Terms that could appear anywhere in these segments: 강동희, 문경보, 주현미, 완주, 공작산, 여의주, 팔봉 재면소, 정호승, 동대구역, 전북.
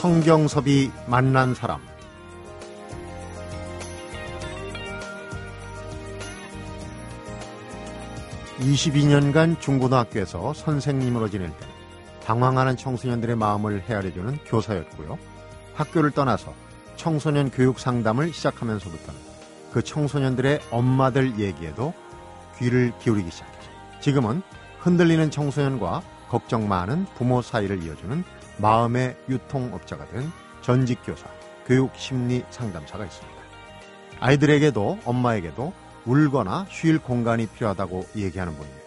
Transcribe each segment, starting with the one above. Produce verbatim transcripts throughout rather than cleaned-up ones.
성경섭이 만난 사람. 이십이 년간 중고등학교에서 선생님으로 지낼 때 방황하는 청소년들의 마음을 헤아려주는 교사였고요. 학교를 떠나서 청소년 교육 상담을 시작하면서부터는 그 청소년들의 엄마들 얘기에도 귀를 기울이기 시작했죠. 지금은 흔들리는 청소년과 걱정 많은 부모 사이를 이어주는 마음의 유통업자가 된 전직 교사, 교육심리 상담사가 있습니다. 아이들에게도 엄마에게도 울거나 쉴 공간이 필요하다고 얘기하는 분입니다.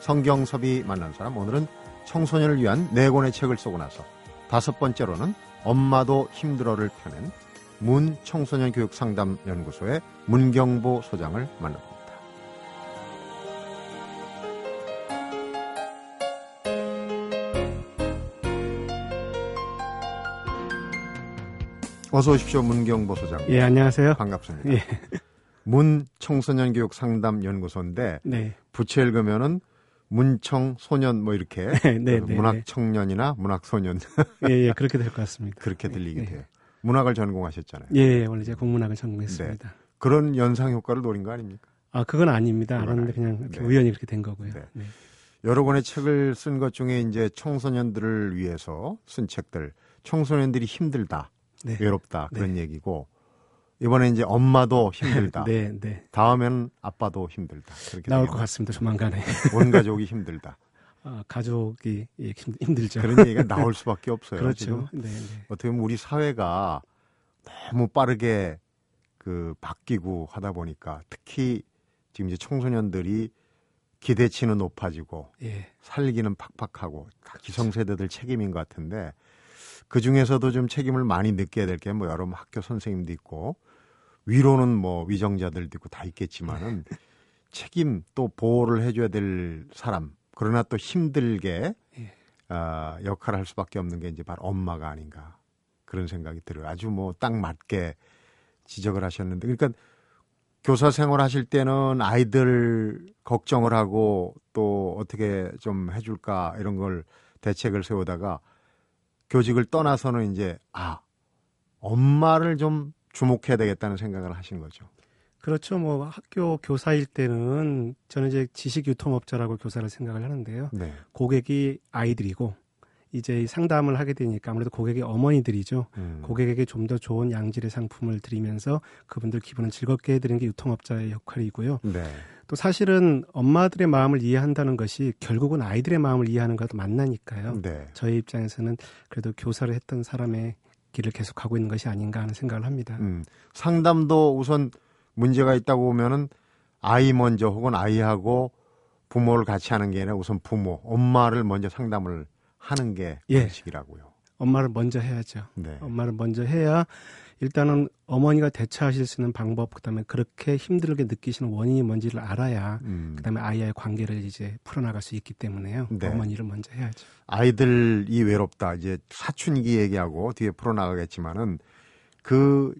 성경섭이 만난 사람, 오늘은 청소년을 위한 네 권의 책을 쓰고 나서 다섯 번째로는 엄마도 힘들어를 펴낸 문청소년교육상담연구소의 문경보 소장을 만납니다. 어서 오십시오, 문경보 소장. 예, 안녕하세요. 반갑습니다. 예. 문청소년교육상담연구소인데 네. 부채 읽으면은 문청소년 뭐 이렇게 네, 문학청년이나 네. 문학소년 예, 예, 그렇게 될 것 같습니다. 그렇게 들리게 예, 돼요. 예. 문학을 전공하셨잖아요. 예, 원래 제가 국문학을 전공했습니다. 네. 그런 연상 효과를 노린 거 아닙니까? 아, 그건 아닙니다. 그런데 그냥 이렇게 네. 우연히 그렇게 된 거고요. 네. 네. 여러 권의 책을 쓴 것 중에 이제 청소년들을 위해서 쓴 책들, 청소년들이 힘들다, 네. 외롭다 그런 네. 얘기고, 이번에 이제 엄마도 힘들다. 네, 네. 다음엔 아빠도 힘들다. 그렇게 나올 것 같습니다. 조만간에. 온 가족이 힘들다. 아, 가족이 힘들죠. 그런 얘기가 나올 수밖에 없어요. 그렇죠. 네, 네. 어떻게 보면 우리 사회가 너무 빠르게 그 바뀌고 하다 보니까 특히 지금 이제 청소년들이 기대치는 높아지고 예. 살기는 팍팍하고 다 기성세대들 책임인 것 같은데, 그 중에서도 좀 책임을 많이 느껴야 될 게 뭐 여러 학교 선생님도 있고 위로는 뭐 위정자들도 있고 다 있겠지만은 네. 책임 또 보호를 해줘야 될 사람. 그러나 또 힘들게 예. 어, 역할을 할 수밖에 없는 게 이제 바로 엄마가 아닌가 그런 생각이 들어요. 아주 뭐 딱 맞게 지적을 하셨는데, 그러니까 교사 생활하실 때는 아이들 걱정을 하고 또 어떻게 좀 해줄까 이런 걸 대책을 세우다가 교직을 떠나서는 이제 아 엄마를 좀 주목해야 되겠다는 생각을 하신 거죠. 그렇죠. 뭐 학교 교사일 때는 저는 이제 지식 유통업자라고 교사를 생각을 하는데요. 네. 고객이 아이들이고 이제 상담을 하게 되니까 아무래도 고객이 어머니들이죠. 음. 고객에게 좀 더 좋은 양질의 상품을 드리면서 그분들 기분을 즐겁게 해드리는 게 유통업자의 역할이고요. 네. 또 사실은 엄마들의 마음을 이해한다는 것이 결국은 아이들의 마음을 이해하는 것도 만나니까요. 네. 저희 입장에서는 그래도 교사를 했던 사람의 길을 계속 가고 있는 것이 아닌가 하는 생각을 합니다. 음. 상담도 우선 문제가 있다고 보면은 아이 먼저 혹은 아이하고 부모를 같이 하는 게 아니라 우선 부모, 엄마를 먼저 상담을 하는 게 방식이라고요. 예. 엄마를 먼저 해야죠. 네. 엄마를 먼저 해야 일단은 어머니가 대처하실 수 있는 방법, 그다음에 그렇게 힘들게 느끼시는 원인이 뭔지를 알아야 음. 그다음에 아이와의 관계를 이제 풀어나갈 수 있기 때문에요. 네. 어머니를 먼저 해야죠. 아이들이 외롭다. 이제 사춘기 얘기하고 뒤에 풀어나가겠지만은 그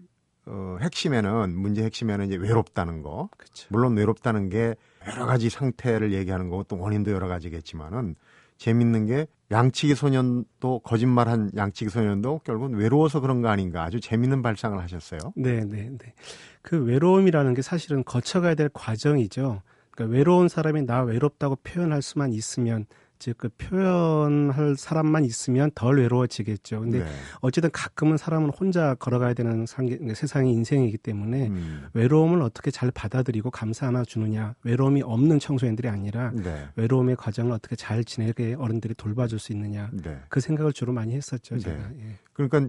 어, 핵심에는 문제 핵심에는 이제 외롭다는 거. 그쵸. 물론 외롭다는 게 여러 가지 상태를 얘기하는 거고 또 원인도 여러 가지겠지만은 재밌는 게 양치기 소년도 거짓말한 양치기 소년도 결국은 외로워서 그런 거 아닌가 아주 재밌는 발상을 하셨어요. 네, 네, 네. 그 외로움이라는 게 사실은 거쳐가야 될 과정이죠. 그러니까 외로운 사람이 나 외롭다고 표현할 수만 있으면, 즉 그 표현할 사람만 있으면 덜 외로워지겠죠. 근데 네. 어쨌든 가끔은 사람은 혼자 걸어가야 되는 상기, 세상이 인생이기 때문에 음. 외로움을 어떻게 잘 받아들이고 감싸 안아주느냐, 외로움이 없는 청소년들이 아니라 네. 외로움의 과정을 어떻게 잘 지내게 어른들이 돌봐줄 수 있느냐 네. 그 생각을 주로 많이 했었죠. 제가. 네. 예. 그러니까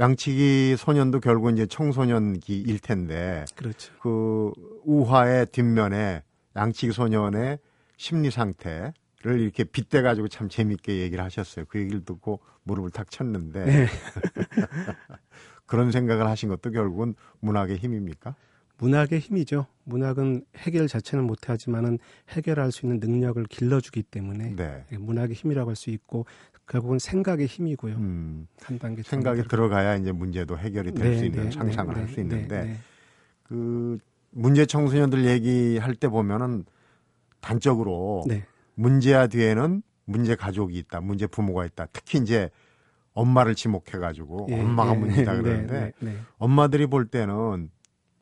양치기 소년도 결국 이제 청소년기일 텐데 그렇죠. 그 우화의 뒷면에 양치기 소년의 심리 상태 를 이렇게 빗대 가지고 참 재밌게 얘기를 하셨어요. 그 얘기를 듣고 무릎을 탁 쳤는데 네. 그런 생각을 하신 것도 결국은 문학의 힘입니까? 문학의 힘이죠. 문학은 해결 자체는 못하지만은 해결할 수 있는 능력을 길러주기 때문에 네. 문학의 힘이라고 할 수 있고 결국은 생각의 힘이고요. 음, 한 단계 생각이 들어가야 이제 문제도 해결이 될 수 네, 있는 네, 상상을 네, 할 수 네, 있는데 네, 네. 그 문제 청소년들 얘기할 때 보면은 단적으로. 네. 문제야 뒤에는 문제 가족이 있다, 문제 부모가 있다. 특히 이제 엄마를 지목해가지고 예, 엄마가 예, 문제다 네, 그러는데 네, 네, 네. 엄마들이 볼 때는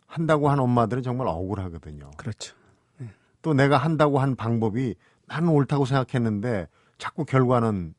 한다고 한 엄마들은 정말 억울하거든요. 그렇죠. 네. 또 내가 한다고 한 방법이 나는 옳다고 생각했는데 자꾸 결과는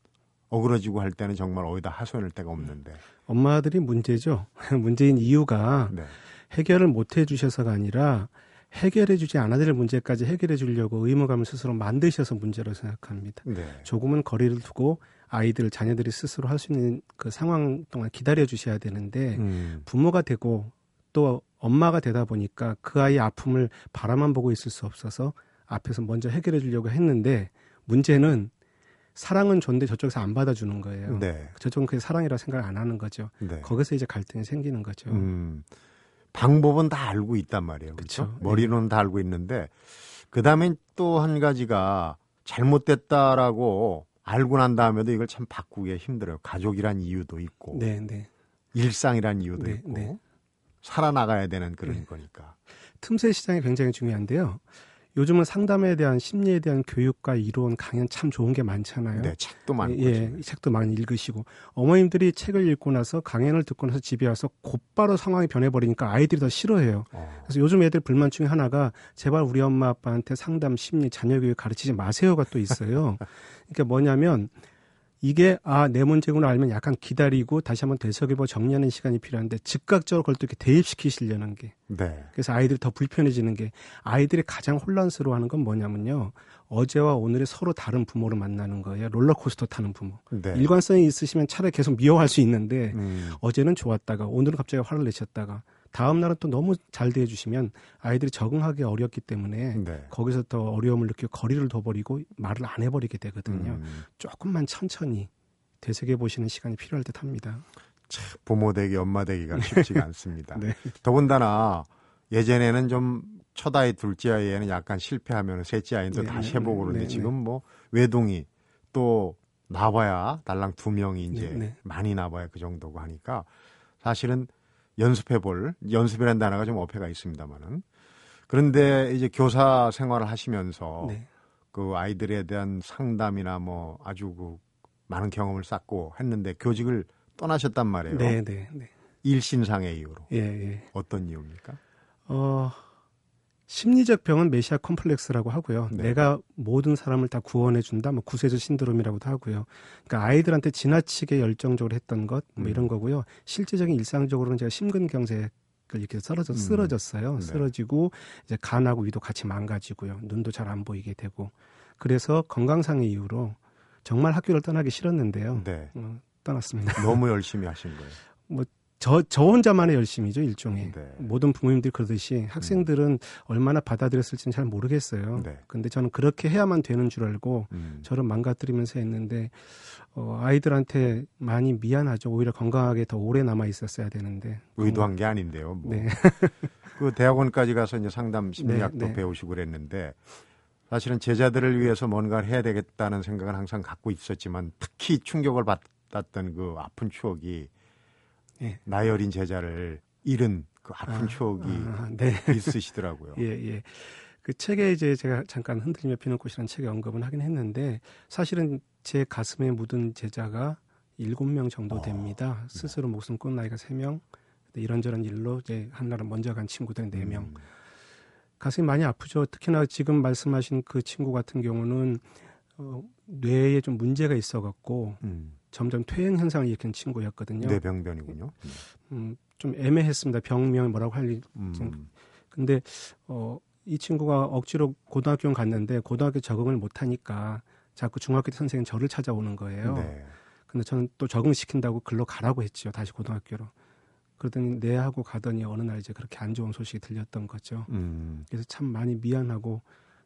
어그러지고 할 때는 정말 어디다 하소연할 데가 없는데. 엄마들이 문제죠. 문제인 이유가 네. 해결을 못 해주셔서가 아니라 해결해 주지 않아야 될 문제까지 해결해 주려고 의무감을 스스로 만드셔서 문제로 생각합니다. 네. 조금은 거리를 두고 아이들, 자녀들이 스스로 할 수 있는 그 상황 동안 기다려 주셔야 되는데 음. 부모가 되고 또 엄마가 되다 보니까 그 아이의 아픔을 바라만 보고 있을 수 없어서 앞에서 먼저 해결해 주려고 했는데 문제는 사랑은 줬는데 저쪽에서 안 받아주는 거예요. 네. 저쪽은 그게 사랑이라 생각을 안 하는 거죠. 네. 거기서 이제 갈등이 생기는 거죠. 음. 방법은 다 알고 있단 말이에요. 그렇죠? 그렇죠? 머리로는 네. 다 알고 있는데 그다음에 또 한 가지가 잘못됐다라고 알고 난 다음에도 이걸 참 바꾸기가 힘들어요. 가족이란 이유도 있고 네, 네. 일상이란 이유도 네, 있고 네. 살아나가야 되는 그런 네. 거니까. 틈새 시장이 굉장히 중요한데요. 요즘은 상담에 대한 심리에 대한 교육과 이론 강연 참 좋은 게 많잖아요. 네, 책도 많고. 예, 책도 많이 읽으시고 어머님들이 책을 읽고 나서 강연을 듣고 나서 집에 와서 곧바로 상황이 변해버리니까 아이들이 더 싫어해요. 어. 그래서 요즘 애들 불만 중에 하나가 제발 우리 엄마 아빠한테 상담 심리 자녀 교육 가르치지 마세요가 또 있어요. 그러니까 뭐냐면 이게 아, 내 문제구나 알면 약간 기다리고 다시 한번 되새겨보고 정리하는 시간이 필요한데 즉각적으로 그걸 또 이렇게 대입시키시려는 게 네. 그래서 아이들이 더 불편해지는 게 아이들이 가장 혼란스러워하는 건 뭐냐면요. 어제와 오늘의 서로 다른 부모를 만나는 거예요. 롤러코스터 타는 부모. 네. 일관성이 있으시면 차라리 계속 미워할 수 있는데 음. 어제는 좋았다가 오늘은 갑자기 화를 내셨다가 다음 날은 또 너무 잘 대해주시면 아이들이 적응하기 어렵기 때문에 네. 거기서 더 어려움을 느끼고 거리를 둬버리고 말을 안 해버리게 되거든요. 음. 조금만 천천히 되새겨보시는 시간이 필요할 듯 합니다. 참 부모 되기, 엄마 되기가 쉽지가 않습니다. 네. 더군다나 예전에는 좀 첫 아이, 둘째 아이에는 약간 실패하면 셋째 아이도 네, 다시 해보고 그러는데 네, 네, 지금 뭐 외동이 또 나와야 달랑 두 명이 이제 네, 네. 많이 나와야 그 정도고 하니까 사실은 연습해볼, 연습이라는 단어가 좀 어폐가 있습니다만은. 그런데 이제 교사 생활을 하시면서 네. 그 아이들에 대한 상담이나 뭐 아주 그 많은 경험을 쌓고 했는데 교직을 떠나셨단 말이에요. 네, 네, 네. 일신상의 이유로. 예, 예. 어떤 이유입니까? 어, 심리적 병은 메시아 콤플렉스라고 하고요. 네. 내가 모든 사람을 다 구원해준다, 뭐 구세주 신드롬이라고도 하고요. 그러니까 아이들한테 지나치게 열정적으로 했던 것, 뭐 음. 이런 거고요. 실제적인 일상적으로는 제가 심근경색을 이렇게 쓰러져, 쓰러졌어요. 음. 네. 쓰러지고 이제 간하고 위도 같이 망가지고요. 눈도 잘 안 보이게 되고. 그래서 건강상의 이유로 정말 학교를 떠나기 싫었는데요. 네. 어, 떠났습니다. 너무 열심히 하신 거예요. 뭐 저, 저 혼자만의 열심이죠, 일종의. 네. 모든 부모님들이 그러듯이 학생들은 음. 얼마나 받아들였을지는 잘 모르겠어요. 네. 근데 저는 그렇게 해야만 되는 줄 알고 음. 저를 망가뜨리면서 했는데 어, 아이들한테 많이 미안하죠. 오히려 건강하게 더 오래 남아 있었어야 되는데. 의도한 음. 게 아닌데요. 뭐. 네. 그 대학원까지 가서 이제 상담 심리학도 네, 네. 배우시고 그랬는데 사실은 제자들을 위해서 뭔가를 해야 되겠다는 생각은 항상 갖고 있었지만 특히 충격을 받았던 그 아픈 추억이 예. 나이 어린 제자를 잃은 그 아픈 아, 추억이 아, 네. 있으시더라고요. 예, 예. 그 책에 이제 제가 잠깐 흔들리며 피는 꽃이라는 책에 언급은 하긴 했는데 사실은 제 가슴에 묻은 제자가 일곱 명 정도 됩니다. 어, 스스로 네. 목숨 끊은 아이가 세 명, 이런저런 일로 이제 한나라 먼저 간 친구들은 네 명. 음. 가슴이 많이 아프죠. 특히나 지금 말씀하신 그 친구 같은 경우는 어, 뇌에 좀 문제가 있어갖고 음. 점점 퇴행 현상을 일으킨 친구였거든요. 뇌병변이군요. 음, 좀 애매했습니다. 병명이 뭐라고 할지. 음. 근데 어, 이 친구가 억지로 고등학교에 갔는데 고등학교 적응을 못하니까 자꾸 중학교 때 선생님 저를 찾아오는 거예요. 네. 근데 저는 또 적응시킨다고 글로 가라고 했죠. 다시 고등학교로. 그러더니 네 하고 가더니 어느 날 이제 그렇게 안 좋은 소식이 들렸던 거죠. 음. 그래서 참 많이 미안하고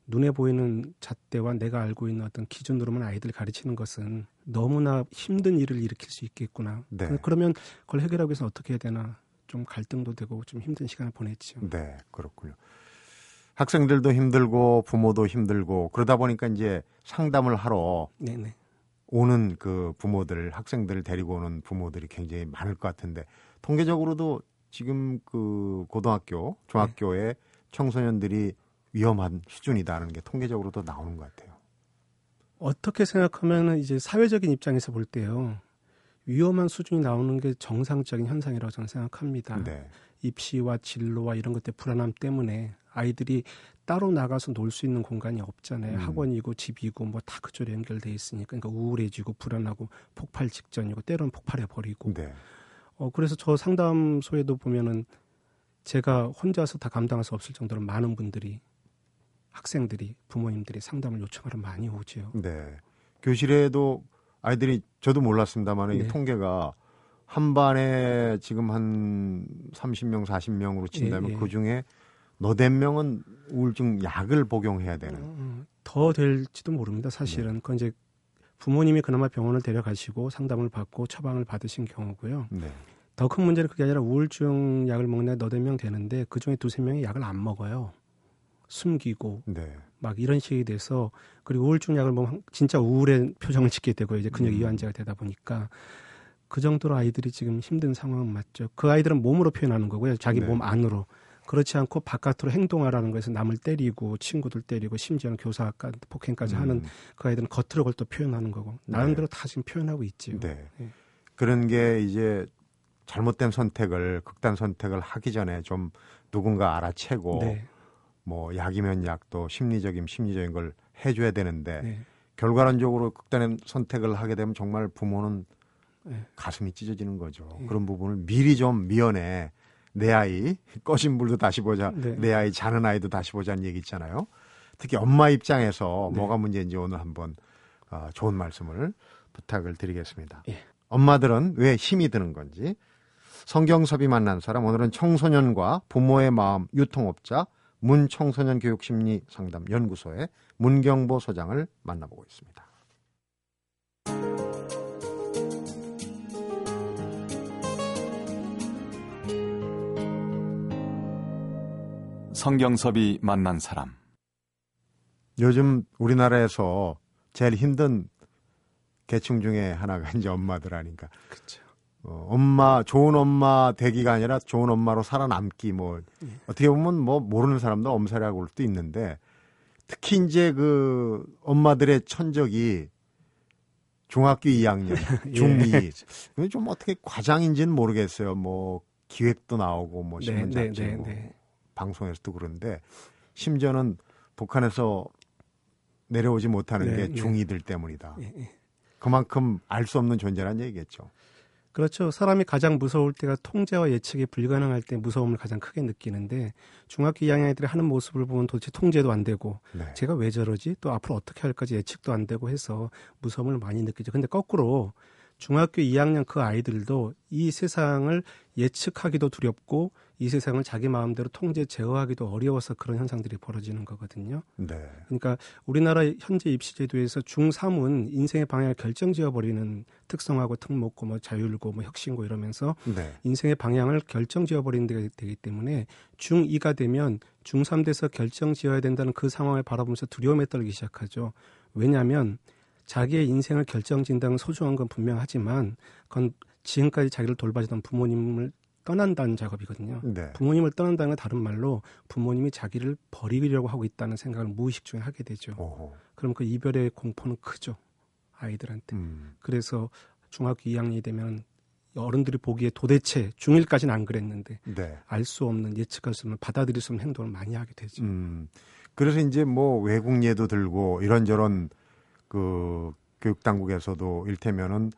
눈에 보이는 잣대와 내가 알고 있는 어떤 기준으로만 아이들 가르치는 것은 너무나 힘든 일을 일으킬 수 있겠구나. 네. 그러면 그걸 해결하기 위해서 어떻게 해야 되나 좀 갈등도 되고 좀 힘든 시간을 보냈죠. 네, 그렇군요. 학생들도 힘들고 부모도 힘들고 그러다 보니까 이제 상담을 하러 네네. 오는 그 부모들, 학생들을 데리고 오는 부모들이 굉장히 많을 것 같은데 통계적으로도 지금 그 고등학교, 중학교에 네. 청소년들이 위험한 수준이다라는 게 통계적으로도 나오는 것 같아요. 어떻게 생각하면 이제 사회적인 입장에서 볼 때요. 위험한 수준이 나오는 게 정상적인 현상이라고 저는 생각합니다. 네. 입시와 진로와 이런 것들 불안함 때문에 아이들이 따로 나가서 놀 수 있는 공간이 없잖아요. 음. 학원이고 집이고 뭐 다 그쪽으로 연결돼 있으니까 그러니까 우울해지고 불안하고 폭발 직전이고 때로는 폭발해버리고. 네. 어, 그래서 저 상담소에도 보면은 제가 혼자서 다 감당할 수 없을 정도로 많은 분들이 학생들이 부모님들이 상담을 요청하러 많이 오죠. 네. 교실에도 아이들이 저도 몰랐습니다만 네. 통계가 한 반에 지금 한 삼십 명, 사십 명으로 친다면 예, 예. 그중에 너댓 명은 우울증 약을 복용해야 되는. 어, 더 될지도 모릅니다. 사실은. 네. 그건 이제 부모님이 그나마 병원을 데려가시고 상담을 받고 처방을 받으신 경우고요. 네. 더 큰 문제는 그게 아니라 우울증 약을 먹는 애 너댓 명 되는데 그중에 두세 명이 약을 안 먹어요. 숨기고 네. 막 이런 식이 돼서 그리고 우울증 약을 먹으면 진짜 우울한 표정을 짓게 되고 이제 근육 이완제가 되다 보니까 그 정도로 아이들이 지금 힘든 상황은 맞죠. 그 아이들은 몸으로 표현하는 거고요. 자기 네. 몸 안으로. 그렇지 않고 바깥으로 행동하라는 거에서 남을 때리고 친구들 때리고 심지어는 교사까지 폭행까지 음. 하는 그 아이들은 겉으로 그걸 또 표현하는 거고. 나름대로 네. 다 지금 표현하고 있지요. 네. 네. 그런 게 이제 잘못된 선택을 극단 선택을 하기 전에 좀 누군가 알아채고 네. 뭐 약이면 약도 심리적인 심리적인 걸 해줘야 되는데 네. 결과론적으로 극단의 선택을 하게 되면 정말 부모는 네. 가슴이 찢어지는 거죠. 네. 그런 부분을 미리 좀 미연에 내 아이 꺼진 불도 다시 보자. 네. 내 아이 자는 아이도 다시 보자는 얘기 있잖아요. 특히 엄마 입장에서 네. 뭐가 문제인지 오늘 한번 어, 좋은 말씀을 부탁을 드리겠습니다. 네. 엄마들은 왜 힘이 드는 건지 성경섭이 만난 사람 오늘은 청소년과 부모의 마음 유통업자 문청소년교육심리상담연구소의 문경보 소장을 만나보고 있습니다. 성경섭이 만난 사람. 요즘 우리나라에서 제일 힘든 계층 중에 하나가 이제 엄마들 아닌가. 그렇죠. 어, 엄마 좋은 엄마 되기가 아니라 좋은 엄마로 살아남기 뭐 예. 어떻게 보면 뭐 모르는 사람도 엄살이라고 볼 수도 있는데 특히 이제 그 엄마들의 천적이 중학교 이 학년 중이 예. 좀 어떻게 과장인지는 모르겠어요. 뭐 기획도 나오고 뭐 신문 네, 잡지 네, 네, 뭐 네. 방송에서도 그런데 심지어는 북한에서 내려오지 못하는 네, 게 중이들 네. 때문이다. 예, 예. 그만큼 알 수 없는 존재란 얘기겠죠. 그렇죠. 사람이 가장 무서울 때가 통제와 예측이 불가능할 때 무서움을 가장 크게 느끼는데 중학교 이 학년 애들이 하는 모습을 보면 도대체 통제도 안 되고 네. 제가 왜 저러지? 또 앞으로 어떻게 할까지 예측도 안 되고 해서 무서움을 많이 느끼죠. 근데 거꾸로 중학교 이 학년 그 아이들도 이 세상을 예측하기도 두렵고 이 세상을 자기 마음대로 통제 제어하기도 어려워서 그런 현상들이 벌어지는 거거든요. 네. 그러니까 우리나라 현재 입시 제도에서 중삼은 인생의 방향을 결정지어버리는 특성하고 특목고 뭐 자율고 뭐 혁신고 이러면서 네. 인생의 방향을 결정지어버리는 게 되기 때문에 중이가 되면 중삼 돼서 결정지어야 된다는 그 상황을 바라보면서 두려움에 떨기 시작하죠. 왜냐하면 자기의 인생을 결정진다는 소중한 건 분명하지만 그건 지금까지 자기를 돌봐주던 부모님을 떠난다는 작업이거든요. 네. 부모님을 떠난다는 건 다른 말로 부모님이 자기를 버리려고 하고 있다는 생각을 무의식 중에 하게 되죠. 오호. 그럼 그 이별의 공포는 크죠. 아이들한테. 음. 그래서 중학교 이 학년이 되면 어른들이 보기에 도대체 중일까지는 안 그랬는데 네. 알 수 없는 예측할 수 없는 받아들일 수 없는 행동을 많이 하게 되죠. 음. 그래서 이제 뭐 외국 예도 들고 이런저런 그 교육당국에서도 일테면은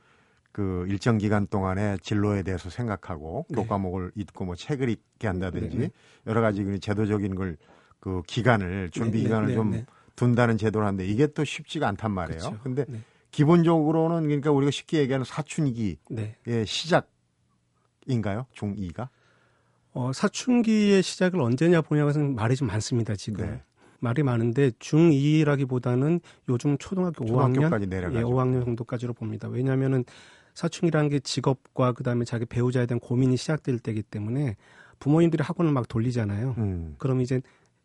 그 일정 기간 동안에 진로에 대해서 생각하고 네. 교과목을 읽고 뭐 책을 읽게 한다든지 네, 네. 여러 가지 제도적인 걸 그 기간을 준비 네, 기간을 네, 네, 좀 네. 둔다는 제도를 하는데 이게 또 쉽지가 않단 말이에요. 그렇죠. 근데 네. 기본적으로는 그러니까 우리가 쉽게 얘기하는 사춘기의 네. 시작인가요? 중이가? 어, 사춘기의 시작을 언제냐 보냐고는 말이 좀 많습니다. 지금. 네. 말이 많은데 중이라기보다는 요즘 초등학교 오 학년, 예, 오 학년 정도까지로 봅니다. 왜냐하면은 사춘기라는 게 직업과 그다음에 자기 배우자에 대한 고민이 시작될 때이기 때문에 부모님들이 학원을 막 돌리잖아요. 음. 그럼 이제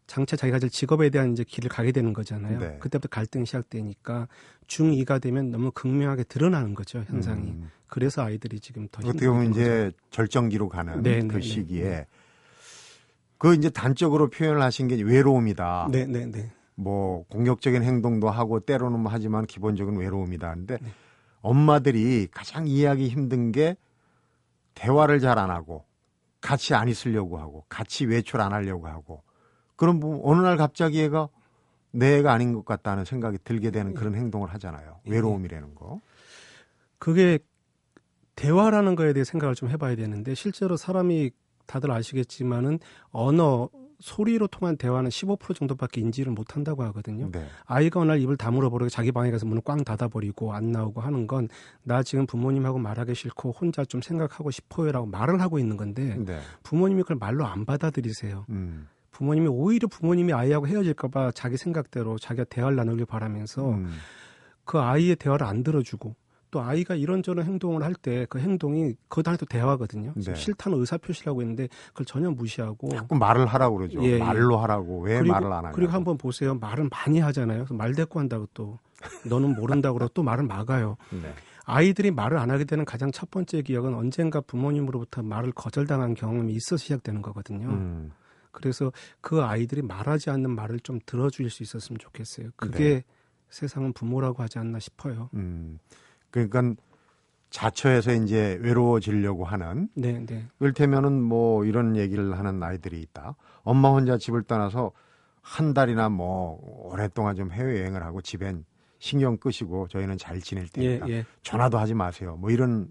장차 자기가 질 직업에 대한 이제 길을 가게 되는 거잖아요. 네. 그때부터 갈등이 시작되니까 중이가 되면 너무 극명하게 드러나는 거죠. 현상이. 음. 그래서 아이들이 지금 더 어떻게 보면 이제 절정기로 가는 네, 그 네, 시기에. 네, 네. 그 이제 단적으로 표현을 하신 게 외로움이다. 네, 네, 네. 뭐 공격적인 행동도 하고 때로는 뭐 하지만 기본적인 외로움이다. 근데 네. 엄마들이 가장 이해하기 힘든 게 대화를 잘 안 하고 같이 안 있으려고 하고 같이 외출 안 하려고 하고 그럼 뭐 어느 날 갑자기 얘가 내 애가 아닌 것 같다는 생각이 들게 되는 그런 행동을 하잖아요. 외로움이라는 거. 그게 대화라는 거에 대해 생각을 좀 해봐야 되는데 실제로 사람이 다들 아시겠지만은 언어, 소리로 통한 대화는 십오 퍼센트 정도밖에 인지를 못한다고 하거든요. 네. 아이가 어느 날 입을 다물어버리고 자기 방에 가서 문을 꽝 닫아버리고 안 나오고 하는 건 나 지금 부모님하고 말하기 싫고 혼자 좀 생각하고 싶어요라고 말을 하고 있는 건데 네. 부모님이 그걸 말로 안 받아들이세요. 음. 부모님이 오히려 부모님이 아이하고 헤어질까 봐 자기 생각대로 자기가 대화를 나누길 바라면서 음. 그 아이의 대화를 안 들어주고 또 아이가 이런저런 행동을 할 때 그 행동이 그것도 하나의 대화거든요. 네. 싫다는 의사표시를 하고 있는데 그걸 전혀 무시하고 자꾸 말을 하라고 그러죠. 예, 예. 말로 하라고. 왜 그리고, 말을 안 하냐고. 그리고 한번 보세요. 말은 많이 하잖아요. 말 대꾸한다고 또 너는 모른다고 그러고 또 말을 막아요. 네. 아이들이 말을 안 하게 되는 가장 첫 번째 기억은 언젠가 부모님으로부터 말을 거절당한 경험이 있어서 시작되는 거거든요. 음. 그래서 그 아이들이 말하지 않는 말을 좀 들어줄 수 있었으면 좋겠어요. 그게 네. 세상은 부모라고 하지 않나 싶어요. 음. 그러니까 자처해서 이제 외로워지려고 하는. 네, 네. 이를테면은 뭐 이런 얘기를 하는 아이들이 있다. 엄마 혼자 집을 떠나서 한 달이나 뭐 오랫동안 좀 해외여행을 하고 집엔 신경 끄시고 저희는 잘 지낼 테니까 예, 예. 전화도 하지 마세요. 뭐 이런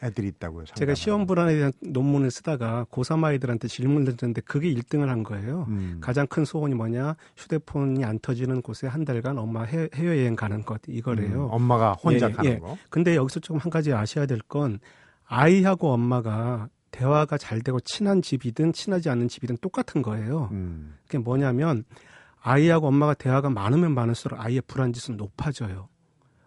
애들이 있다고요. 상담하는. 제가 시험 불안에 대한 논문을 쓰다가 고삼 아이들한테 질문을 드렸는데 그게 일 등을 한 거예요. 음. 가장 큰 소원이 뭐냐? 휴대폰이 안 터지는 곳에 한 달간 엄마 해, 해외여행 가는 것 이거래요. 음. 엄마가 혼자 예, 가는 예. 거. 근데 여기서 조금 한 가지 아셔야 될 건 아이하고 엄마가 대화가 잘 되고 친한 집이든 친하지 않은 집이든 똑같은 거예요. 음. 그게 뭐냐면 아이하고 엄마가 대화가 많으면 많을수록 아이의 불안지수는 높아져요.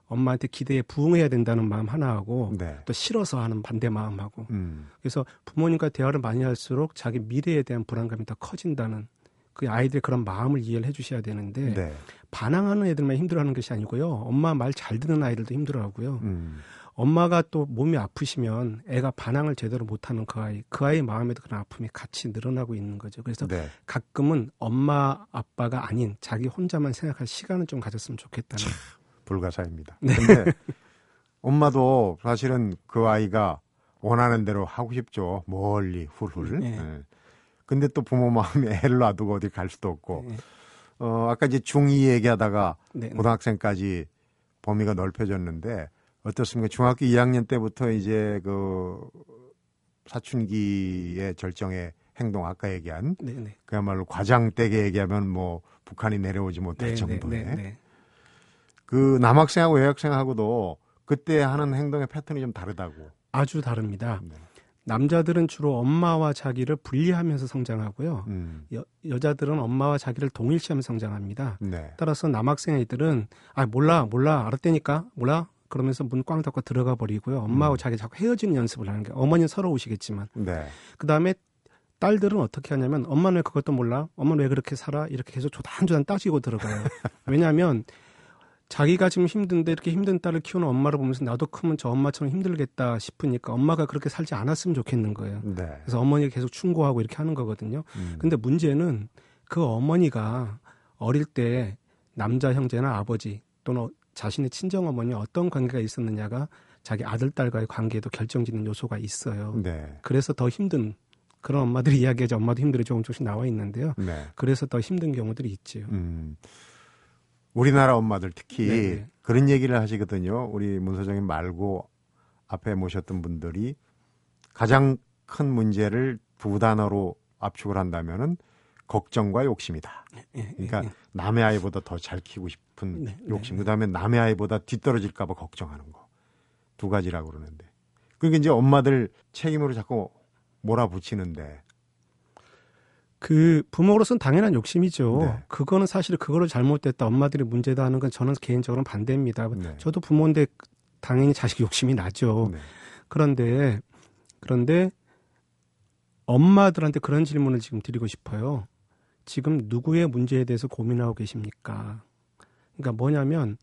엄마한테 기대에 부응해야 된다는 마음 하나하고 네. 또 싫어서 하는 반대 마음하고 음. 그래서 부모님과 대화를 많이 할수록 자기 미래에 대한 불안감이 더 커진다는 그 아이들의 그런 마음을 이해를 해 주셔야 되는데 네. 반항하는 애들만 힘들어하는 것이 아니고요. 엄마 말 잘 듣는 아이들도 힘들어하고요. 음. 엄마가 또 몸이 아프시면 애가 반항을 제대로 못하는 그 아이, 그 아이 마음에도 그런 아픔이 같이 늘어나고 있는 거죠. 그래서 네. 가끔은 엄마, 아빠가 아닌 자기 혼자만 생각할 시간을 좀 가졌으면 좋겠다는 참. 불가사입니다. 근데 네. 엄마도 사실은 그 아이가 원하는 대로 하고 싶죠. 멀리 훌훌. 네. 네. 근데 또 부모 마음에 애를 놔두고 어디 갈 수도 없고. 네. 어, 아까 이제 중이 얘기하다가 네. 고등학생까지 범위가 넓혀졌는데 어떻습니까? 중학교 이 학년 때부터 이제 그 사춘기의 절정의 행동 아까 얘기한 네. 네. 그야말로 과장되게 얘기하면 뭐 북한이 내려오지 못할 네. 정도의 네. 네. 네. 그 남학생하고 여학생하고도 그때 하는 행동의 패턴이 좀 다르다고. 아주 다릅니다. 네. 남자들은 주로 엄마와 자기를 분리하면서 성장하고요. 음. 여, 여자들은 엄마와 자기를 동일시하면서 성장합니다. 네. 따라서 남학생 애들은 아 몰라 몰라 알았다니까 몰라 그러면서 문 꽝 닫고 들어가 버리고요. 엄마하고 음. 자기 자꾸 헤어지는 연습을 하는 게 어머니는 서러우시겠지만. 네. 그다음에 딸들은 어떻게 하냐면 엄마는 왜 그것도 몰라? 엄마는 왜 그렇게 살아? 이렇게 계속 조단조단 따지고 들어가요. 왜냐하면 자기가 지금 힘든데 이렇게 힘든 딸을 키우는 엄마를 보면서 나도 크면 저 엄마처럼 힘들겠다 싶으니까 엄마가 그렇게 살지 않았으면 좋겠는 거예요. 네. 그래서 어머니가 계속 충고하고 이렇게 하는 거거든요. 음. 근데 문제는 그 어머니가 어릴 때 남자 형제나 아버지 또는 자신의 친정어머니와 어떤 관계가 있었느냐가 자기 아들, 딸과의 관계에도 결정짓는 요소가 있어요. 네. 그래서 더 힘든 그런 엄마들이 이야기하자 엄마도 힘들어 조금 조금씩 나와 있는데요. 네. 그래서 더 힘든 경우들이 있지요. 음. 우리나라 엄마들 특히 네네. 그런 얘기를 하시거든요. 우리 문 소장님 말고 앞에 모셨던 분들이 가장 큰 문제를 두 단어로 압축을 한다면은 걱정과 욕심이다. 네, 그러니까 네, 네. 남의 아이보다 더 잘 키우고 싶은 네, 욕심. 네, 그다음에 남의 아이보다 뒤떨어질까 봐 걱정하는 거. 두 가지라고 그러는데. 그러니까 이제 엄마들 책임으로 자꾸 몰아붙이는데. 그 부모로서는 당연한 욕심이죠. 네. 그거는 사실 그거를 잘못됐다. 엄마들이 문제다 하는 건 저는 개인적으로는 반대입니다. 네. 저도 부모인데 당연히 자식 욕심이 나죠. 네. 그런데 그런데 엄마들한테 그런 질문을 지금 드리고 싶어요. 지금 누구의 문제에 대해서 고민하고 계십니까? 그러니까 뭐냐면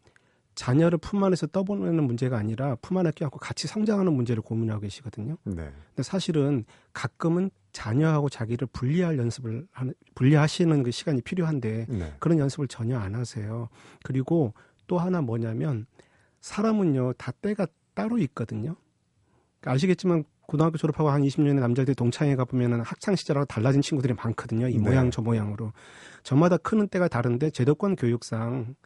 자녀를 품 안에서 떠보내는 문제가 아니라 품 안에 껴안고 같이 성장하는 문제를 고민하고 계시거든요. 네. 근데 사실은 가끔은 자녀하고 자기를 분리할 연습을 하는, 분리하시는 그 시간이 필요한데 네. 그런 연습을 전혀 안 하세요. 그리고 또 하나 뭐냐면 사람은요 다 때가 따로 있거든요. 아시겠지만 고등학교 졸업하고 한 이십 년의 남자들이 동창회 가보면 학창시절하고 달라진 친구들이 많거든요. 이 네. 모양 저 모양으로. 저마다 크는 때가 다른데 제도권 교육상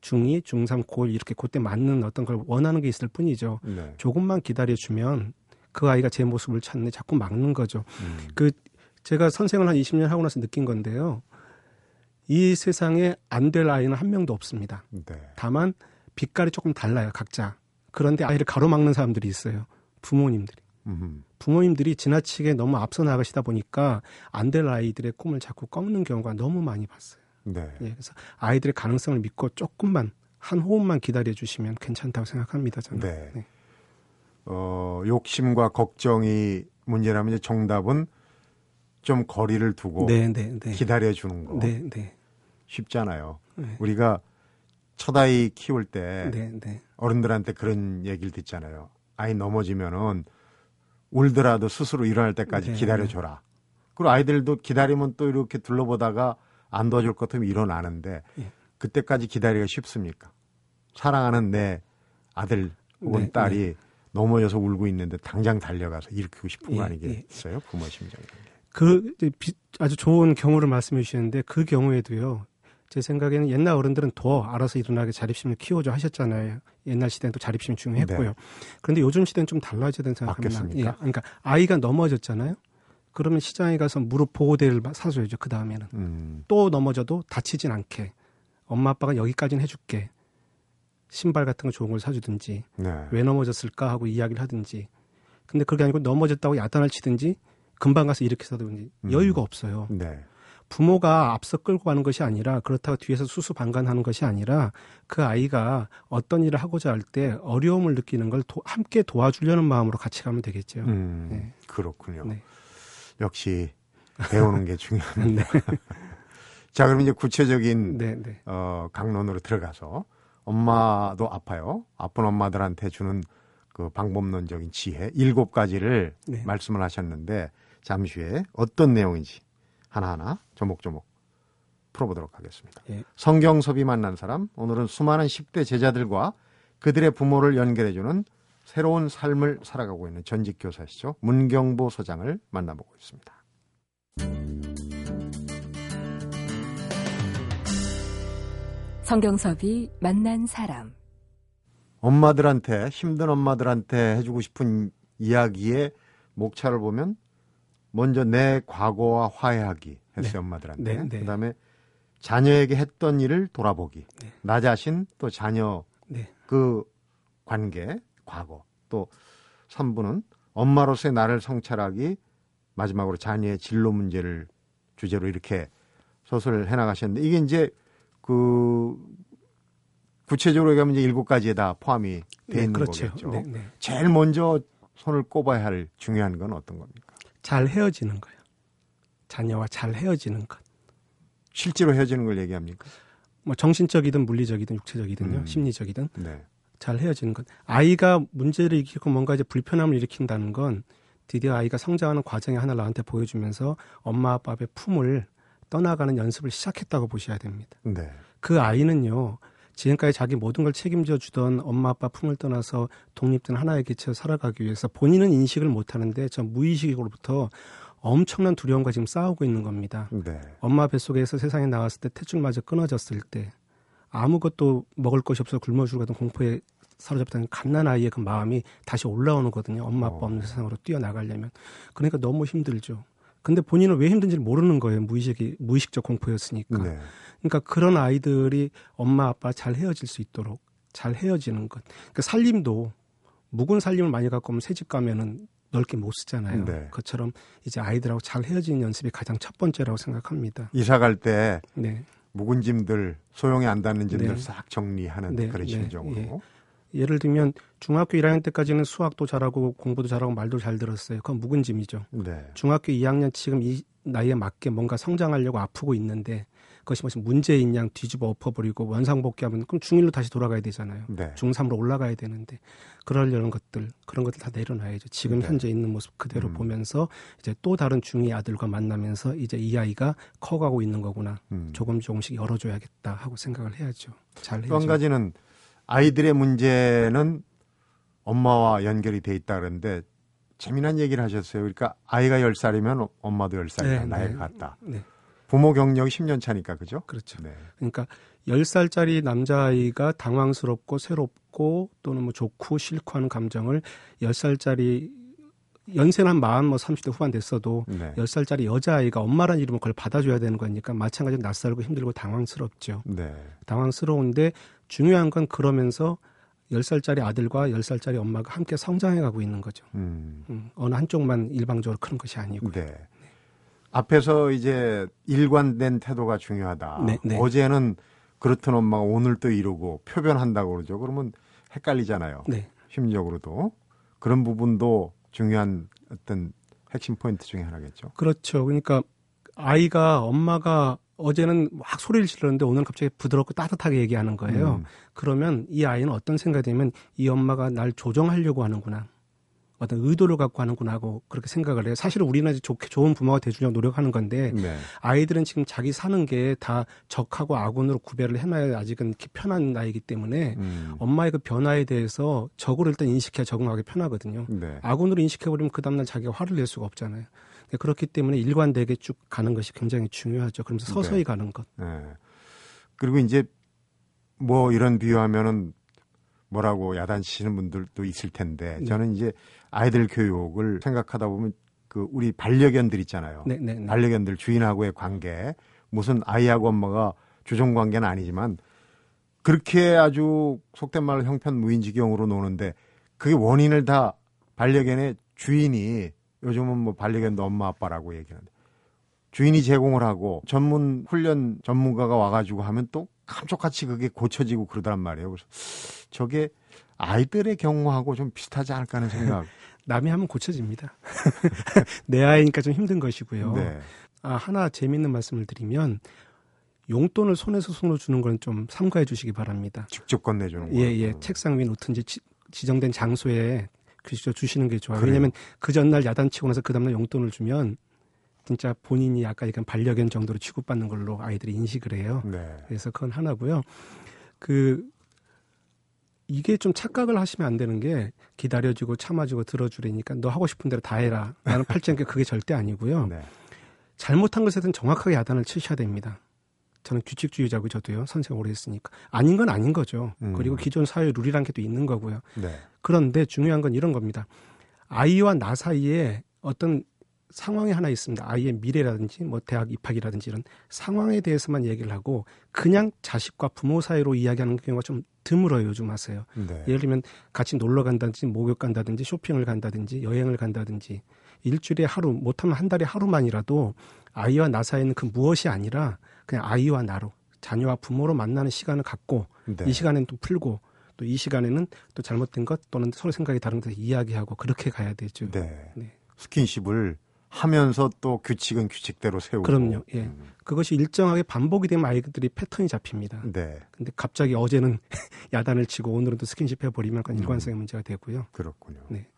중이, 중삼, 고일 이렇게 그때 맞는 어떤 걸 원하는 게 있을 뿐이죠. 네. 조금만 기다려주면 그 아이가 제 모습을 찾는데 자꾸 막는 거죠. 음. 그 제가 선생을 한 이십 년 하고 나서 느낀 건데요. 이 세상에 안 될 아이는 한 명도 없습니다. 네. 다만 빛깔이 조금 달라요, 각자. 그런데 아이를 가로막는 사람들이 있어요. 부모님들이. 음흠. 부모님들이 지나치게 너무 앞서 나가시다 보니까 안 될 아이들의 꿈을 자꾸 꺾는 경우가 너무 많이 봤어요. 네. 예, 그래서 아이들의 가능성을 믿고 조금만 한 호흡만 기다려주시면 괜찮다고 생각합니다. 저는. 네. 네. 어, 욕심과 걱정이 문제라면 이제 정답은 좀 거리를 두고 네, 네, 네. 기다려주는 거. 네, 네. 쉽잖아요. 네. 우리가 첫 아이 키울 때 네, 네. 어른들한테 그런 얘기를 듣잖아요. 아이 넘어지면은 울더라도 스스로 일어날 때까지 네, 기다려줘라. 네. 그리고 아이들도 기다리면 또 이렇게 둘러보다가 안 도와줄 것 같으면 일어나는데 네. 그때까지 기다리기가 쉽습니까? 사랑하는 내 아들 혹은 네, 딸이 네. 넘어져서 울고 있는데 당장 달려가서 일으키고 싶은 네, 거 아니겠어요? 네. 부모 심정이. 그 아주 좋은 경우를 말씀해 주시는데 그 경우에도요. 제 생각에는 옛날 어른들은 더 알아서 일어나게 자립심을 키워줘 하셨잖아요. 옛날 시대는 또 자립심이 중요했고요. 네. 그런데 요즘 시대는 좀 달라져야 된다고 생각합니다. 맞겠습니까? 예, 그러니까 아이가 넘어졌잖아요. 그러면 시장에 가서 무릎 보호대를 사줘야죠. 그 다음에는. 음. 또 넘어져도 다치진 않게. 엄마 아빠가 여기까지는 해줄게. 신발 같은 거 좋은 걸 사주든지. 네. 왜 넘어졌을까 하고 이야기를 하든지. 근데 그게 아니고 넘어졌다고 야단을 치든지 금방 가서 일으키서든지 음. 여유가 없어요. 네. 부모가 앞서 끌고 가는 것이 아니라 그렇다고 뒤에서 수수방관하는 것이 아니라 그 아이가 어떤 일을 하고자 할 때 어려움을 느끼는 걸 도, 함께 도와주려는 마음으로 같이 가면 되겠죠. 음, 네. 그렇군요. 네. 역시 배우는 게 중요합니다. 네. 자, 그럼 이제 구체적인 네, 네. 어, 강론으로 들어가서 엄마도 아파요. 아픈 엄마들한테 주는 그 방법론적인 지혜 일곱 가지를 네. 말씀을 하셨는데 잠시 후에 어떤 내용인지 하나하나 조목조목 풀어보도록 하겠습니다. 예. 성경섭이 만난 사람, 오늘은 수많은 십 대 제자들과 그들의 부모를 연결해주는 새로운 삶을 살아가고 있는 전직 교사시죠. 문경보 소장을 만나보고 있습니다. 성경섭이 만난 사람. 엄마들한테, 힘든 엄마들한테 해주고 싶은 이야기의 목차를 보면 먼저 내 과거와 화해하기 했어요. 네. 엄마들한테. 네, 네. 그다음에 자녀에게 했던 일을 돌아보기. 네. 나 자신 또 자녀 네. 그 관계, 과거. 또 삼 부는 엄마로서의 나를 성찰하기. 마지막으로 자녀의 진로 문제를 주제로 이렇게 소설을 해나가셨는데 이게 이제 그 구체적으로 얘기하면 이제 일곱 가지에 다 포함이 돼 있는 네, 그렇죠. 거겠죠. 네, 네. 제일 먼저 손을 꼽아야 할 중요한 건 어떤 겁니까? 잘 헤어지는 거예요. 자녀와 잘 헤어지는 것. 실제로 헤어지는 걸 얘기합니까? 뭐 정신적이든 물리적이든 육체적이든요. 음. 심리적이든. 네. 잘 헤어지는 것. 아이가 문제를 일으키고 뭔가 이제 불편함을 일으킨다는 건 드디어 아이가 성장하는 과정의 하나를 나한테 보여주면서 엄마 아빠의 품을 떠나가는 연습을 시작했다고 보셔야 됩니다. 네. 그 아이는요. 지금까지 자기 모든 걸 책임져 주던 엄마 아빠 품을 떠나서 독립된 하나의 개체로 살아가기 위해서 본인은 인식을 못하는데 저 무의식으로부터 엄청난 두려움과 지금 싸우고 있는 겁니다. 네. 엄마 뱃속에서 세상에 나왔을 때 탯줄마저 끊어졌을 때 아무것도 먹을 것이 없어 굶어 죽어가던 공포에 사로잡혔던 갓난 아이의 그 마음이 다시 올라오는 거거든요. 엄마 아빠 없는 어. 세상으로 뛰어나가려면. 그러니까 너무 힘들죠. 근데 본인은 왜 힘든지를 모르는 거예요. 무의식이, 무의식적 공포였으니까. 네. 그러니까 그런 아이들이 엄마, 아빠 잘 헤어질 수 있도록 잘 헤어지는 것. 그러니까 살림도 묵은 살림을 많이 갖고 오면 새집 가면은 넓게 못 쓰잖아요. 네. 그것처럼 이제 아이들하고 잘 헤어지는 연습이 가장 첫 번째라고 생각합니다. 이사 갈 때 네. 묵은 짐들, 소용이 안 닿는 짐들 네. 싹 정리하는 네. 그런 심정으로. 네. 네. 예를 들면 중학교 일 학년 때까지는 수학도 잘하고 공부도 잘하고 말도 잘 들었어요. 그건 묵은 짐이죠. 네. 중학교 이 학년 지금 이 나이에 맞게 뭔가 성장하려고 아프고 있는데 그것이 무슨 문제인 양 뒤집어 엎어버리고 원상복귀하면 그럼 중일로 다시 돌아가야 되잖아요. 네. 중삼으로 올라가야 되는데 그러려는 것들 그런 것들 다 내려놔야죠. 지금 네. 현재 있는 모습 그대로 음. 보면서 이제 또 다른 중이 아들과 만나면서 이제 이 아이가 커가고 있는 거구나. 음. 조금 조금씩 열어줘야겠다 하고 생각을 해야죠. 잘 해야죠. 또 한 가지는 아이들의 문제는 엄마와 연결이 돼 있다 그러는데 재미난 얘기를 하셨어요. 그러니까 아이가 열 살이면 엄마도 열 살이다. 네, 나이가 네. 같다. 네. 부모 경력이 십 년 차니까 그죠? 그렇죠. 네. 그러니까 열 살짜리 남자아이가 당황스럽고 새롭고 또는 뭐 좋고 싫고 하는 감정을 열 살짜리 연세는 마흔 뭐 삼십 대 후반 됐어도 네. 열 살짜리 여자아이가 엄마라는 이름을 그걸 받아줘야 되는 거니까 마찬가지로 낯설고 힘들고 당황스럽죠. 네. 당황스러운데 중요한 건 그러면서 열 살짜리 아들과 열 살짜리 엄마가 함께 성장해가고 있는 거죠. 음. 음, 어느 한쪽만 일방적으로 크는 것이 아니고요. 네. 네. 앞에서 이제 일관된 태도가 중요하다. 네, 네. 어제는 그렇던 엄마가 오늘 또 이러고 표변한다고 그러죠. 그러면 헷갈리잖아요. 네. 심리적으로도. 그런 부분도 중요한 어떤 핵심 포인트 중에 하나겠죠. 그렇죠. 그러니까 아이가 엄마가 어제는 막 소리를 질렀는데 오늘 갑자기 부드럽고 따뜻하게 얘기하는 거예요. 음. 그러면 이 아이는 어떤 생각이 들면 이 엄마가 날 조정하려고 하는구나. 어떤 의도를 갖고 하는구나 하고 그렇게 생각을 해요. 사실은 우리는 좋게 좋은 부모가 되주려고 노력하는 건데 네. 아이들은 지금 자기 사는 게 다 적하고 악운으로 구별을 해놔야 아직은 편한 나이기 때문에 음. 엄마의 그 변화에 대해서 적으로 일단 인식해야 적응하기 편하거든요. 네. 악운으로 인식해버리면 그 다음날 자기가 화를 낼 수가 없잖아요. 그렇기 때문에 일관되게 쭉 가는 것이 굉장히 중요하죠. 그러면서 서서히 네. 가는 것. 네. 그리고 이제 뭐 이런 비유하면은 뭐라고 야단치시는 분들도 있을 텐데 네. 저는 이제 아이들 교육을 생각하다 보면 그 우리 반려견들 있잖아요. 네, 네, 네. 반려견들 주인하고의 관계 무슨 아이하고 엄마가 주종 관계는 아니지만 그렇게 아주 속된 말로 형편무인지경으로 노는데 그게 원인을 다 반려견의 주인이 요즘은 뭐 반려견도 엄마 아빠라고 얘기하는데 주인이 제공을 하고 전문 훈련 전문가가 와가지고 하면 또 감쪽같이 그게 고쳐지고 그러단 말이에요. 그래서 저게 아이들의 경우하고 좀 비슷하지 않을까 하는 생각. 남이 하면 고쳐집니다. 내 아이니까 좀 힘든 것이고요. 네. 아, 하나 재미있는 말씀을 드리면 용돈을 손에서 손으로 주는 건 좀 삼가해 주시기 바랍니다. 직접 건네주는 거예요? 예, 예. 책상 위에 놓든지 지, 지정된 장소에 그저 주시는 게 좋아요. 그래요. 왜냐하면 그 전날 야단치고 나서 그 다음날 용돈을 주면 진짜 본인이 아까 약간 반려견 정도로 취급받는 걸로 아이들이 인식을 해요. 네. 그래서 그건 하나고요. 그 이게 좀 착각을 하시면 안 되는 게 기다려주고 참아주고 들어주려니까 너 하고 싶은 대로 다 해라. 나는 팔찌한 게 그게 절대 아니고요. 네. 잘못한 것에선 정확하게 야단을 치셔야 됩니다. 저는 규칙주의자고 저도요. 선생님 오래 했으니까. 아닌 건 아닌 거죠. 음. 그리고 기존 사회 룰이란 게 또 있는 거고요. 네. 그런데 중요한 건 이런 겁니다. 아이와 나 사이에 어떤 상황이 하나 있습니다. 아이의 미래라든지 뭐 대학 입학이라든지 이런 상황에 대해서만 얘기를 하고 그냥 자식과 부모 사이로 이야기하는 경우가 좀 드물어요. 요즘 하세요. 네. 예를 들면 같이 놀러 간다든지 목욕 간다든지 쇼핑을 간다든지 여행을 간다든지 일주일에 하루 못하면 한 달에 하루만이라도 아이와 나 사이는 그 무엇이 아니라 그냥 아이와 나로 자녀와 부모로 만나는 시간을 갖고 네. 이 시간에는 또 풀고 또 이 시간에는 또 잘못된 것 또는 서로 생각이 다른 것을 이야기하고 그렇게 가야 되죠. 네. 네. 스킨십을 하면서 또 규칙은 규칙대로 세우고. 그럼요. 예. 음. 그것이 일정하게 반복이 되면 아이들이 패턴이 잡힙니다. 네. 근데 갑자기 어제는 야단을 치고 오늘은 또 스킨십 해버리면 약간 일관성의 음. 문제가 되고요. 그렇군요. 네.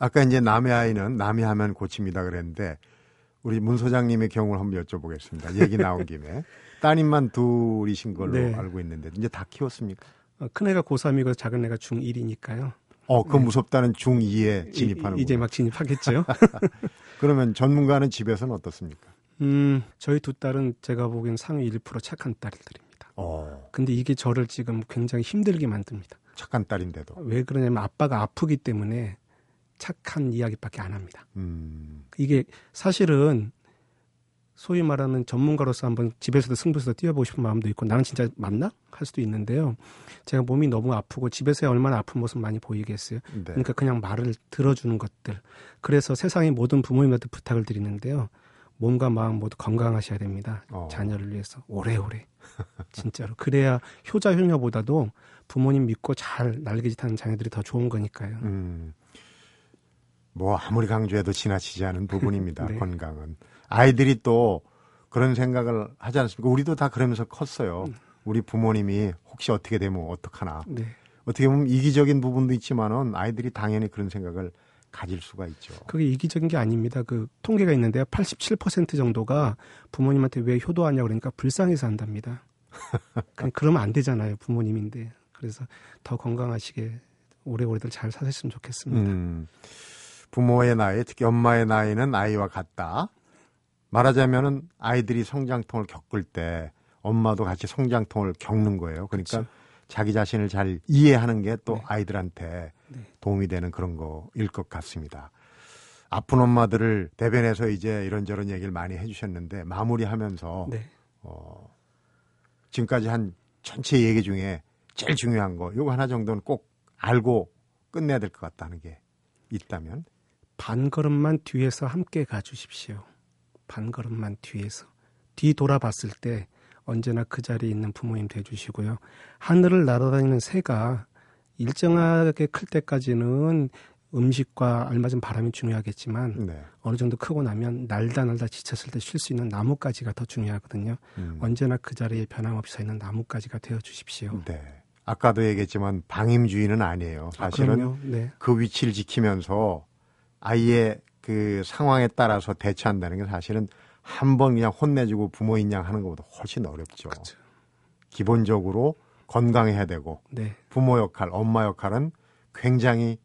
아까 이제 남의 아이는 남이 하면 고칩니다 그랬는데 우리 문 소장님의 경우를 한번 여쭤보겠습니다. 얘기 나온 김에. 따님만 둘이신 걸로 네. 알고 있는데 이제 다 키웠습니까? 어, 큰애가 고삼이고 작은애가 중일이니까요. 어, 그 네. 무섭다는 중이에 진입하는 이제 막 진입하겠죠. 그러면 전문가는 집에서는 어떻습니까? 음, 저희 두 딸은 제가 보기엔 상위 일 퍼센트 착한 딸들입니다. 어. 근데 이게 저를 지금 굉장히 힘들게 만듭니다. 착한 딸인데도. 왜 그러냐면 아빠가 아프기 때문에 착한 이야기밖에 안 합니다. 음. 이게 사실은 소위 말하는 전문가로서 한번 집에서도 승부에서 뛰어보고 싶은 마음도 있고 나는 진짜 맞나? 할 수도 있는데요. 제가 몸이 너무 아프고 집에서야 얼마나 아픈 모습 많이 보이겠어요. 네. 그러니까 그냥 말을 들어주는 것들. 그래서 세상의 모든 부모님한테 부탁을 드리는데요. 몸과 마음 모두 건강하셔야 됩니다. 어. 자녀를 위해서 오래오래. 진짜로. 그래야 효자 효녀보다도 부모님 믿고 잘 날개짓하는 자녀들이 더 좋은 거니까요. 음. 뭐 아무리 강조해도 지나치지 않은 부분입니다. 네. 건강은. 아이들이 또 그런 생각을 하지 않습니까? 우리도 다 그러면서 컸어요. 음. 우리 부모님이 혹시 어떻게 되면 어떡하나. 네. 어떻게 보면 이기적인 부분도 있지만은 아이들이 당연히 그런 생각을 가질 수가 있죠. 그게 이기적인 게 아닙니다. 그 통계가 있는데요. 팔십칠 퍼센트 정도가 부모님한테 왜 효도하냐 그러니까 불쌍해서 한답니다. 그러면 안 되잖아요. 부모님인데. 그래서 더 건강하시게 오래오래들 잘 사셨으면 좋겠습니다. 음, 부모의 나이, 특히 엄마의 나이는 아이와 같다. 말하자면은 아이들이 성장통을 겪을 때 엄마도 같이 성장통을 겪는 거예요. 그러니까 그렇죠. 자기 자신을 잘 이해하는 게 또 네. 아이들한테 네. 도움이 되는 그런 거일 것 같습니다. 아픈 엄마들을 대변해서 이제 이런저런 얘기를 많이 해주셨는데 마무리하면서 네. 어, 지금까지 한 전체 얘기 중에 제일 중요한 거 요거 하나 정도는 꼭 알고 끝내야 될 것 같다는 게 있다면? 반걸음만 뒤에서 함께 가주십시오. 반걸음만 뒤에서. 뒤돌아봤을 때 언제나 그 자리에 있는 부모님 돼주시고요. 하늘을 날아다니는 새가 일정하게 클 때까지는 음식과 알맞은 바람이 중요하겠지만 네. 어느 정도 크고 나면 날다 날다 지쳤을 때 쉴 수 있는 나뭇가지가 더 중요하거든요. 음. 언제나 그 자리에 변함없이 서 있는 나뭇가지가 되어주십시오. 네. 아까도 얘기했지만 방임주의는 아니에요. 사실은 아, 네. 그 위치를 지키면서 아이의 그 상황에 따라서 대처한다는 게 사실은 한 번 그냥 혼내주고 부모인 양 하는 것보다 훨씬 어렵죠. 그쵸. 기본적으로 건강해야 되고 네. 부모 역할, 엄마 역할은 굉장히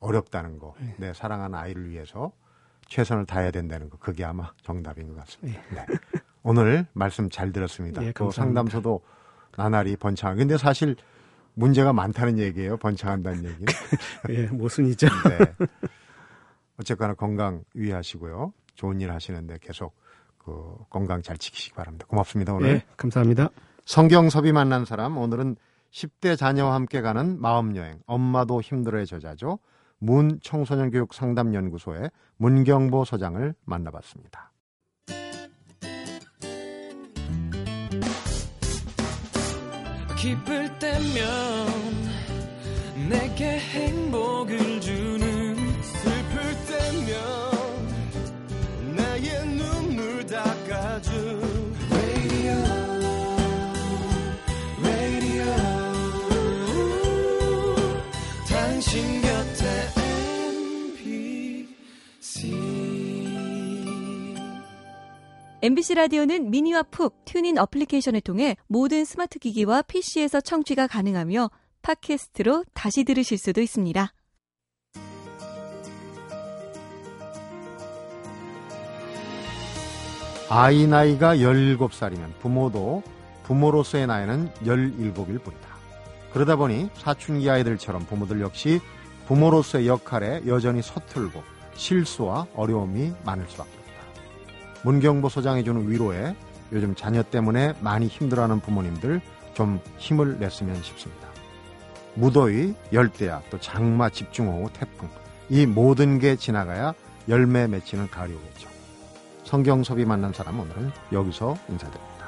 어렵다는 거. 네. 내 사랑하는 아이를 위해서 최선을 다해야 된다는 거. 그게 아마 정답인 것 같습니다. 네. 네. 오늘 말씀 잘 들었습니다. 네, 또 상담소도 나날이 번창. 근데 사실 문제가 많다는 얘기예요. 번창한다는 얘기는. 예, 모순이죠. 네. 어쨌거나 건강 유의하시고요. 좋은 일 하시는데 계속 그 건강 잘 지키시기 바랍니다. 고맙습니다. 오늘. 네, 감사합니다. 성경섭이 만난 사람, 오늘은 십 대 자녀와 함께 가는 마음여행, 엄마도 힘들어의 저자죠. 문청소년교육상담연구소의 문경보 소장을 만나봤습니다. 기쁠 때면 내게 행복을 주는 슬플 때면 엠비씨 라디오는 미니와 푹 튜닝 어플리케이션을 통해 모든 스마트 기기와 피씨에서 청취가 가능하며 팟캐스트로 다시 들으실 수도 있습니다. 아이 나이가 열일곱 살이면 부모도 부모로서의 나이는 열일곱일 뿐이다. 그러다 보니 사춘기 아이들처럼 부모들 역시 부모로서의 역할에 여전히 서툴고 실수와 어려움이 많을 수밖에 없다. 문경보 소장이 주는 위로에 요즘 자녀 때문에 많이 힘들어하는 부모님들 좀 힘을 냈으면 싶습니다. 무더위, 열대야, 또 장마, 집중호우, 태풍 이 모든 게 지나가야 열매 맺히는 가을이 오겠죠. 성경섭이 만난 사람 오늘은 여기서 인사드립니다.